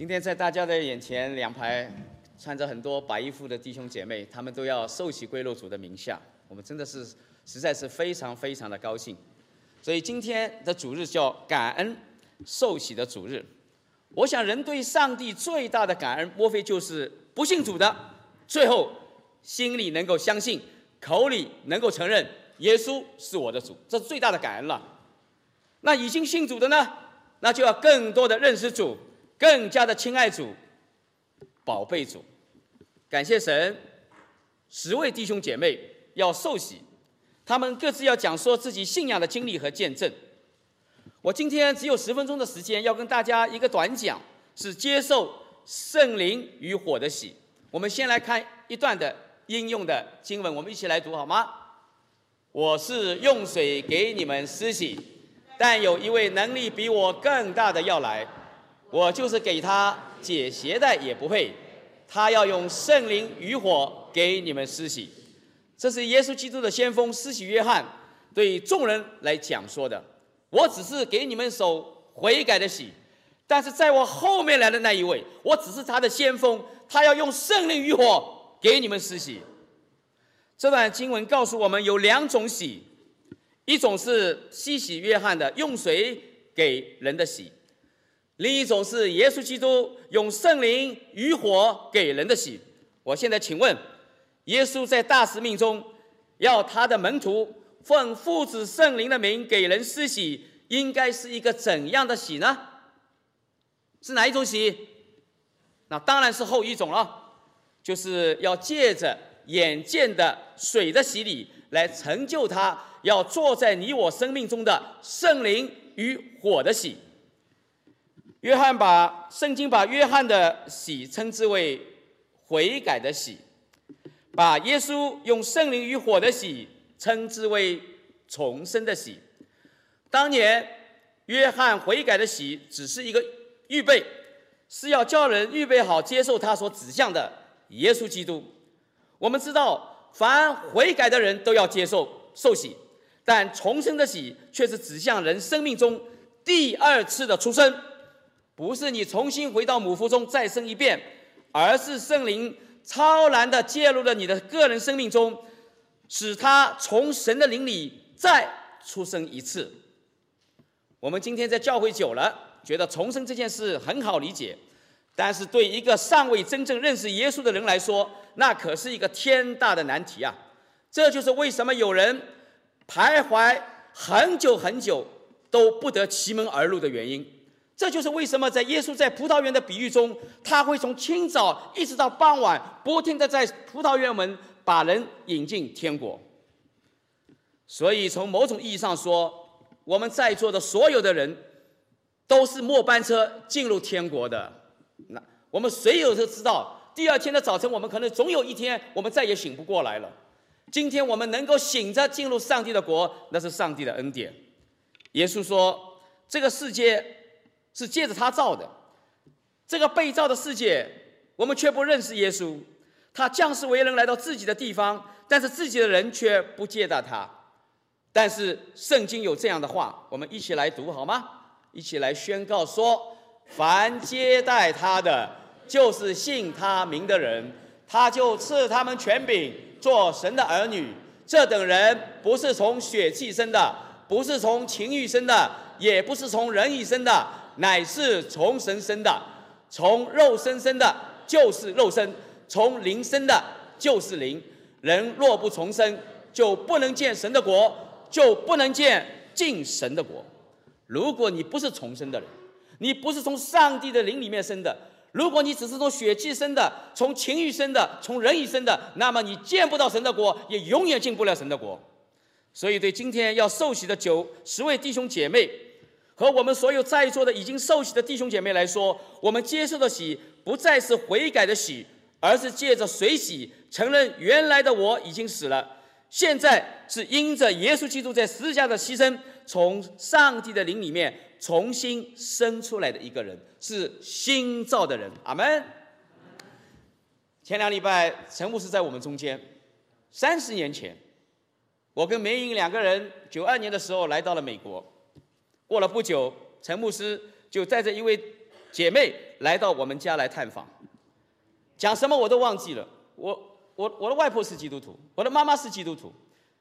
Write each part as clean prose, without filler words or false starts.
今天在大家的眼前，两排穿着很多白衣服的弟兄姐妹，他们都要受洗归入主的名下，我们真的是实在是非常非常的高兴。所以今天的主日叫感恩受洗的主日。我想人对上帝最大的感恩，莫非就是不信主的，最后心里能够相信，口里能够承认耶稣是我的主，这是最大的感恩了。那已经信主的呢，那就要更多的认识主，更加的亲爱主，宝贝主。感谢神，10位弟兄姐妹要受洗，他们各自要讲说自己信仰的经历和见证。我今天只有10分钟的时间，要跟大家一个短讲，是接受圣灵与火的洗。我们先来看一段的应用的经文，我们一起来读好吗？我是用水给你们施洗，但有一位能力比我更大的要来，我就是给他解鞋带也不配，他要用圣灵与火给你们施洗。这是耶稣基督的先锋施洗约翰对众人来讲说的，我只是给你们受悔改的洗，但是在我后面来的那一位，我只是他的先锋，他要用圣灵与火给你们施洗。这段经文告诉我们有2种洗，一种是施洗约翰的用水给人的洗，另一种是耶稣基督用圣灵与火给人的洗。我现在请问，耶稣在大使命中要他的门徒奉父子圣灵的名给人施洗，应该是一个怎样的洗呢？是哪一种洗？那当然是后一种了，就是要借着眼见的水的洗礼来成就他要坐在你我生命中的圣灵与火的洗。圣经把约翰的洗称之为悔改的洗，把耶稣用圣灵与火的洗称之为重生的洗。当年约翰悔改的洗只是一个预备，是要叫人预备好接受他所指向的耶稣基督。我们知道凡悔改的人都要接受受洗，但重生的洗却是指向人生命中第2次的出生，不是你重新回到母腹中再生一遍，而是圣灵超然地介入了你的个人生命中，使他从神的灵里再出生一次。我们今天在教会久了，觉得重生这件事很好理解，但是对一个尚未真正认识耶稣的人来说，那可是一个天大的难题啊！这就是为什么有人徘徊很久都不得其门而入的原因。这就是为什么在耶稣在葡萄园的比喻中，他会从清早一直到傍晚不停地在葡萄园门把人引进天国。所以从某种意义上说，我们在座的所有的人都是末班车进入天国的。那我们谁有都知道，第2天的早晨，我们可能总有一天我们再也醒不过来了。今天我们能够醒着进入上帝的国，那是上帝的恩典。耶稣说这个世界是借着他造的，这个被造的世界我们却不认识耶稣，他降世为人来到自己的地方，但是自己的人却不接纳他。但是圣经有这样的话，我们一起来读好吗？一起来宣告说，凡接待他的，就是信他名的人，他就赐他们权柄做神的儿女。这等人不是从血气生的，不是从情欲生的，也不是从人意生的，乃是从神生的。从肉身生的就是肉身，从灵生的就是灵。人若不重生，就不能见神的国，就不能进神的国。如果你不是重生的人，你不是从上帝的灵里面生的，如果你只是从血气生的，从情欲生的，从人意生的，那么你见不到神的国，也永远进不了神的国。所以对今天要受洗的10位弟兄姐妹和我们所有在座的已经受洗的弟兄姐妹来说，我们接受的洗不再是悔改的洗，而是借着水洗承认原来的我已经死了，现在是因着耶稣基督在十字架的牺牲，从上帝的灵里面重新生出来的一个人，是新造的人。阿们。前2礼拜陈牧师在我们中间，30年前我跟梅英2个人92年的时候来到了美国。过了不久，陈牧师就带着一位姐妹来到我们家来探访，讲什么我都忘记了。我的外婆是基督徒，我的妈妈是基督徒。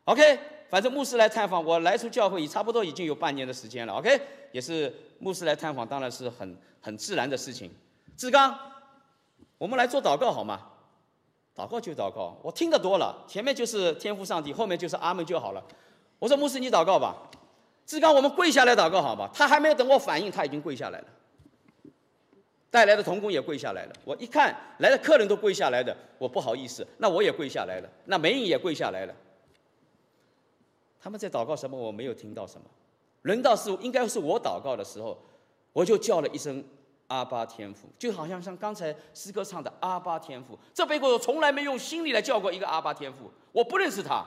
OK， 反正牧师来探访，我来出教会也差不多已经有半年的时间了。OK， 也是牧师来探访，当然是很自然的事情。志刚，我们来做祷告好吗？祷告就祷告，我听得多了，前面就是天父上帝，后面就是阿门就好了。我说牧师你祷告吧，志刚我们跪下来祷告好吧？他还没有等我反应，他已经跪下来了。 带来的同工也跪下来了，我一看来的客人都跪下来的，我不好意思，那我也跪下来了，那梅影也跪下来了。他们在祷告什么？我没有听到什么。轮到是应该是我祷告的时候，我就叫了一声“阿爸天父”，就好像刚才诗歌唱的“阿爸天父”。这辈子我从来没用心里来叫过一个“阿爸天父”，我不认识他。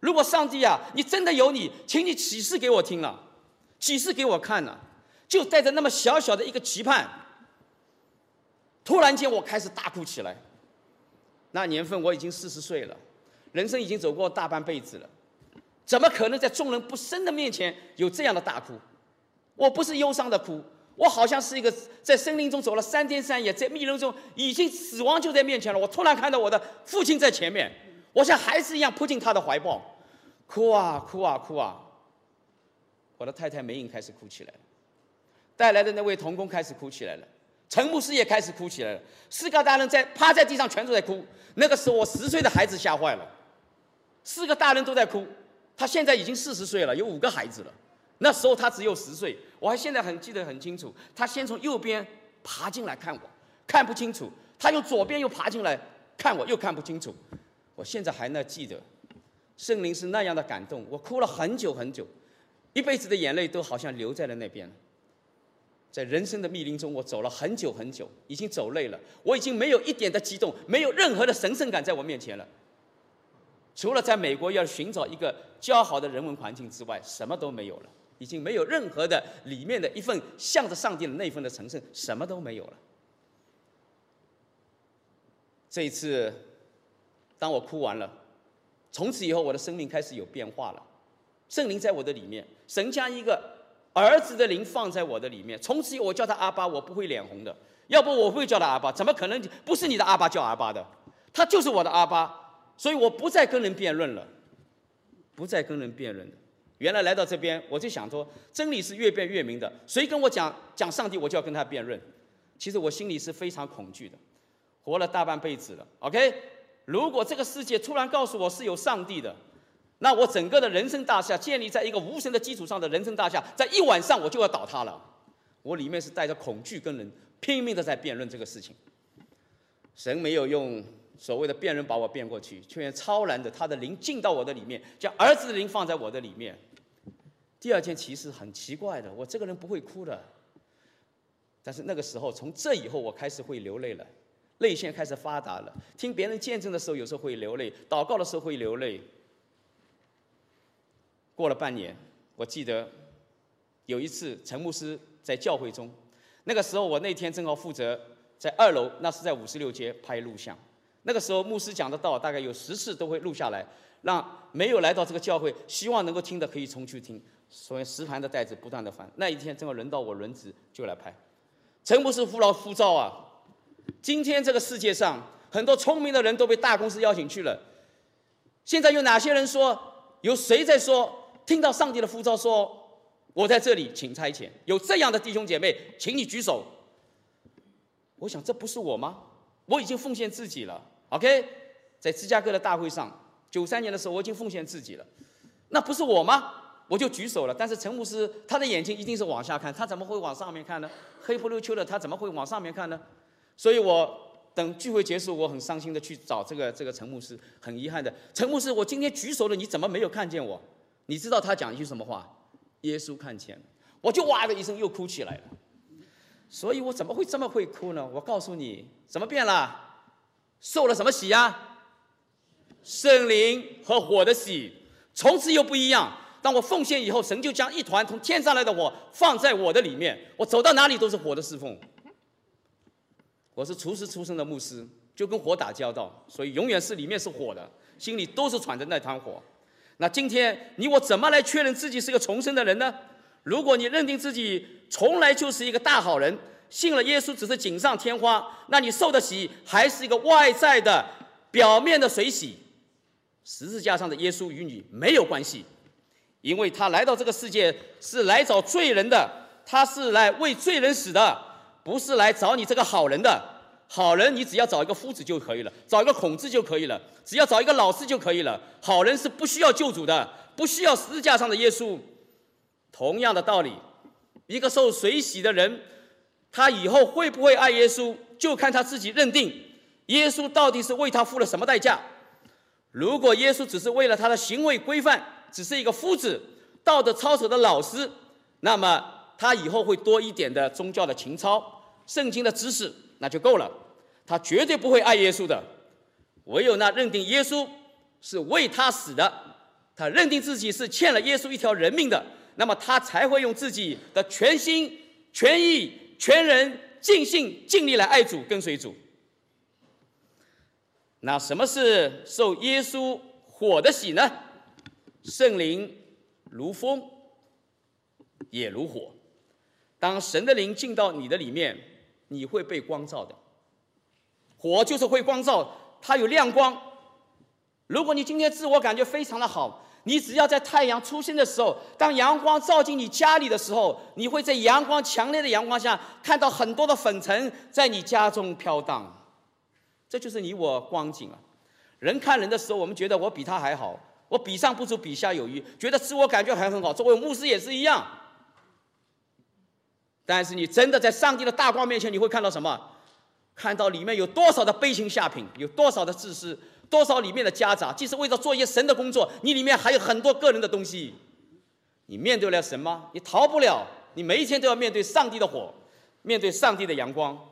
如果上帝啊，你真的有你，请你启示给我听了，启示给我看了，就带着那么小小的一个期盼。 突然间，我开始大哭起来。那年份我已经40岁了，人生已经走过大半辈子了，怎么可能在众人不深的面前有这样的大哭？我不是忧伤的哭，我好像是一个在森林中走了3天3夜，在密林中已经死亡就在面前了。我突然看到我的父亲在前面，我像孩子一样扑进他的怀抱，哭啊哭啊哭啊！我的太太梅影开始哭起来了，带来的那位童工开始哭起来了。 陈牧师也开始哭起来了，4个大人趴在地上，全都在哭。那个时候我10岁的孩子吓坏了，4个大人都在哭。他现在已经40岁了，有5个孩子了。那时候他只有10岁，我还现在记得很清楚。他先从右边爬进来看我，看不清楚；他用左边又爬进来看我，又看不清楚。我现在还记得，圣灵是那样的感动，我哭了很久很久，一辈子的眼泪都好像留在了那边。 在人生的密林中，我走了很久很久，已经走累了。我已经没有一点的激动，没有任何的神圣感在我面前了。除了在美国要寻找一个较好的人文环境之外，什么都没有了。已经没有任何的里面的一份向着上帝的那份的神圣，什么都没有了。这一次，当我哭完了，从此以后我的生命开始有变化了。圣灵在我的里面，神将一个。 儿子的灵放在我的里面，从此我叫他阿爸，我不会脸红的。要不我会叫他阿爸，怎么可能不是你的阿爸叫阿爸的？他就是我的阿爸，所以我不再跟人辩论了，不再跟人辩论了。原来来到这边，我就想说，真理是越辩越明的。谁跟我讲上帝，我就要跟他辩论。其实我心里是非常恐惧的，活了大半辈子了。OK， 如果这个世界突然告诉我是有上帝的。 那我整个的人生大厦建立在一个无神的基础上的人生大厦，在一晚上我就要倒塌了。我里面是带着恐惧跟人拼命的在辩论这个事情。神没有用所谓的辩论把我辩过去，却超然的他的灵进到我的里面，将儿子的灵放在我的里面。第二件奇事很奇怪的，我这个人不会哭的，但是那个时候从这以后我开始会流泪了，泪腺开始发达了。听别人见证的时候有时候会流泪，祷告的时候会流泪。 过了半年，我记得有一次陈牧师在教会中，那个时候我那天正好负责在2楼，那是在56街拍录像。那个时候牧师讲的道大概有10次都会录下来，让没有来到这个教会，希望能够听的可以重去听。所以10盘的袋子不断的翻。那一天正好轮到我轮值就来拍。陈牧师呼召啊，今天这个世界上很多聪明的人都被大公司邀请去了，现在有哪些人说？有谁在说？ 听到上帝的呼召说：“我在这里，请差遣。”有这样的弟兄姐妹，请你举手。我想，这不是我吗？我已经奉献自己了。OK， 在芝加哥的大会上，93年的时候，我已经奉献自己了。那不是我吗？我就举手了。但是陈牧师他的眼睛一定是往下看，他怎么会往上面看呢？黑不溜秋的，他怎么会往上面看呢？所以我等聚会结束，我很伤心的去找这个陈牧师，很遗憾的，陈牧师，我今天举手了，你怎么没有看见我？ 你知道他讲一句什么话？耶稣看见了，我就哇的一声又哭起来了。所以我怎么会这么会哭呢？我告诉你，怎么变了？受了什么洗呀？圣灵和火的洗，从此又不一样。当我奉献以后，神就将一团从天上来的火放在我的里面，我走到哪里都是火的侍奉。我是厨师出身的牧师，就跟火打交道，所以永远是里面是火的，心里都是喘着那团火。 那今天你我怎么来确认自己是个重生的人呢？如果你认定自己从来就是一个大好人，信了耶稣只是锦上添花，那你受的洗还是一个外在的、表面的水洗。十字架上的耶稣与你没有关系，因为他来到这个世界是来找罪人的，他是来为罪人死的，不是来找你这个好人的。好人你只要找一个夫子就可以了，找一个孔子就可以了，只要找一个老师就可以了。好人是不需要救主的，不需要十字架上的耶稣。同样的道理，一个受水洗的人，他以后会不会爱耶稣，就看他自己认定耶稣到底是为他付了什么代价。如果耶稣只是为了他的行为规范，只是一个夫子、道德操守的老师，那么他以后会多一点的宗教的情操、圣经的知识，那就够了，他绝对不会爱耶稣的。唯有那认定耶稣是为他死的，他认定自己是欠了耶稣一条人命的，那么他才会用自己的全心、全意、全人、尽性、尽力来爱主、跟随主。那什么是受耶稣火的洗呢？圣灵如风，也如火。当神的灵进到你的里面，你会被光照的。火就是会光照，它有亮光。如果你今天自我感觉非常的好，你只要在太阳出现的时候，当阳光照进你家里的时候，你会在阳光强烈的阳光下看到很多的粉尘在你家中飘荡。这就是你我光景啊！人看人的时候，我们觉得我比他还好，我比上不足，比下有余，觉得自我感觉还很好。作为牧师也是一样。但是你真的在上帝的大光面前，你会看到什么？看到里面有多少的卑情下品，有多少的自私，多少里面的夹杂，即使为了做一些神的工作，你里面还有很多个人的东西。你面对了神吗？你逃不了，你每一天都要面对上帝的火，面对上帝的阳光。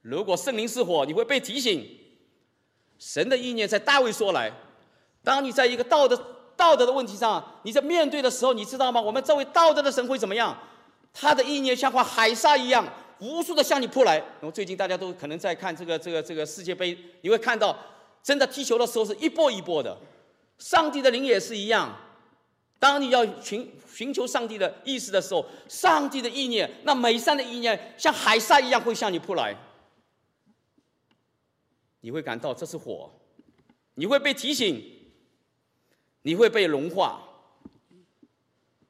如果圣灵是火，你会被提醒。神的意念在大卫说来，当你在一个道德的问题上，你在面对的时候，你知道吗？我们这位道德的神会怎么样？他的意念像块海沙一样，无数的向你扑来。那么最近大家都可能在看这个世界杯，你会看到。真的踢球的时候是一波一波的，上帝的灵也是一样。当你要寻求上帝的意思的时候，上帝的意念，那美善的意念像海沙一样会向你扑来。你会感到这是火，你会被提醒，你会被融化。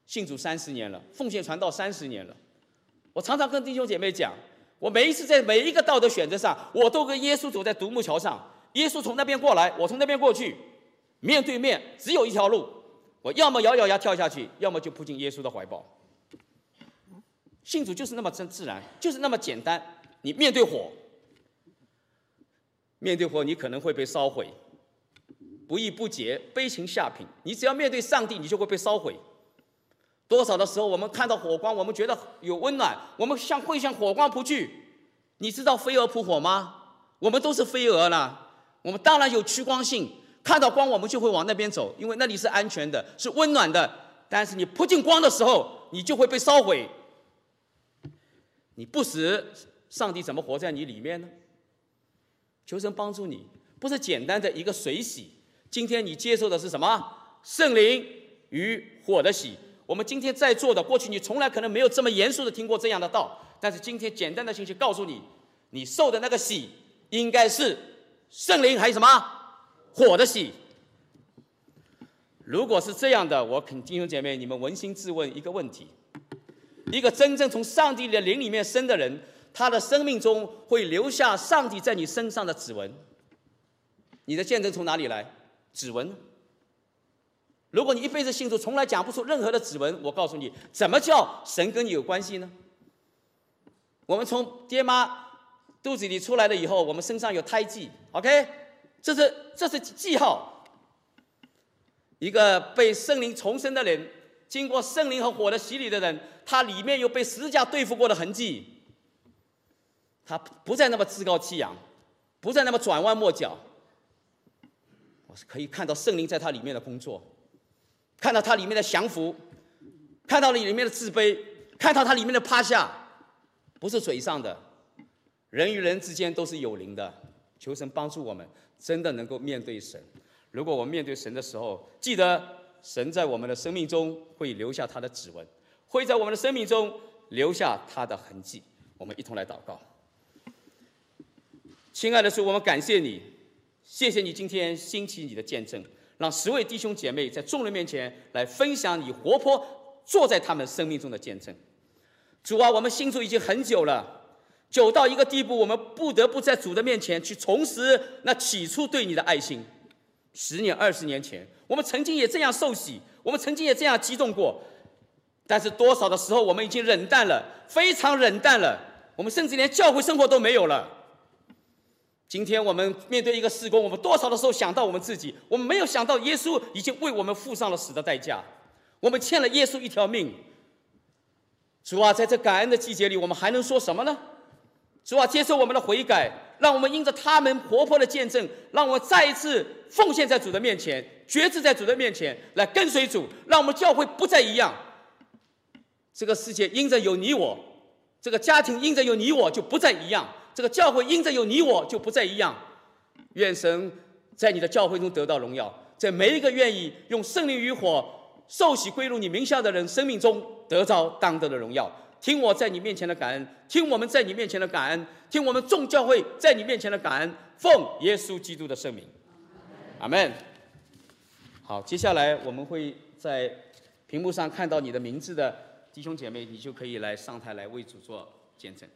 信主30年了，奉献传道30年了，我常常跟弟兄姐妹讲，我每一次在每一个道德选择上，我都跟耶稣走在独木桥上。耶稣从那边过来，我从那边过去，面对面只有一条路，我要么咬咬牙跳下去，要么就扑进耶稣的怀抱。信主就是那么自然，就是那么简单。你面对火，你可能会被烧毁，不义不洁、卑情下品。你只要面对上帝，你就会被烧毁。多少的时候，我们看到火光，我们觉得有温暖，我们会向火光扑去。你知道飞蛾扑火吗？我们都是飞蛾啦。我们当然有趋光性，看到光我们就会往那边走，因为那里是安全的，是温暖的。但是你扑进光的时候，你就会被烧毁。你不死，上帝怎么活在你里面呢？求神帮助你，不是简单的一个水洗。今天你接受的是什么？圣灵与火的洗。我们今天在座的，过去你从来可能没有这么严肃的听过这样的道，但是今天简单的信息告诉你，你受的那个洗应该是圣灵还有什么火的洗。如果是这样的，我请弟兄姐妹你们扪心自问一个问题：一个真正从上帝的灵里面生的人，他的生命中会留下上帝在你身上的指纹。你的见证从哪里来？指纹。如果你一辈子信主，从来讲不出任何的指纹，我告诉你，怎么叫神跟你有关系呢？我们从爹妈肚子里出来了以后，我们身上有胎记 ，OK， 这是记号。一个被圣灵重生的人，经过圣灵和火的洗礼的人，他里面有被十字架对付过的痕迹。他不再那么自高气扬，不再那么转弯抹角。我可以看到圣灵在他里面的工作，看到他里面的降服，看到里面的自卑，看到他里面的趴下，不是嘴上的。人与人之间都是有灵的，求神帮助我们，真的能够面对神。如果我们面对神的时候，记得神在我们的生命中会留下他的指纹，会在我们的生命中留下他的痕迹。我们一同来祷告。亲爱的主，我们感谢你，谢谢你今天兴起你的见证，让10位弟兄姐妹在众人面前来分享你活泼坐在他们生命中的见证。主啊，我们信主已经很久了，久到一个地步，我们不得不在主的面前去重拾那起初对你的爱心。10年、20年前，我们曾经也这样受洗，我们曾经也这样激动过。 但是多少的时候，我们已经冷淡了，非常冷淡了。我们甚至连教会生活都没有了。今天我们面对一个事工，我们多少的时候想到我们自己，我们没有想到耶稣已经为我们付上了死的代价，我们欠了耶稣一条命。主啊，在这感恩的季节里，我们还能说什么呢？主啊，接受我们的悔改，让我们因着他们活泼的见证，让我们再一次奉献在主的面前，决志在主的面前来跟随主，让我们教会不再一样。 这个世界因着有你我，这个家庭因着有你我就不再一样，这个教会因着有你我就不再一样。愿神在你的教会中得到荣耀，在每一个愿意用圣灵与火受洗归入你名下的人生命中得到当得的荣耀。听我在你面前的感恩，听我们在你面前的感恩，听我们众教会在你面前的感恩。奉耶稣基督的圣名，阿门。好，接下来我们会在屏幕上看到你的名字的。 弟兄姐妹，你就可以来上台来为主做见证。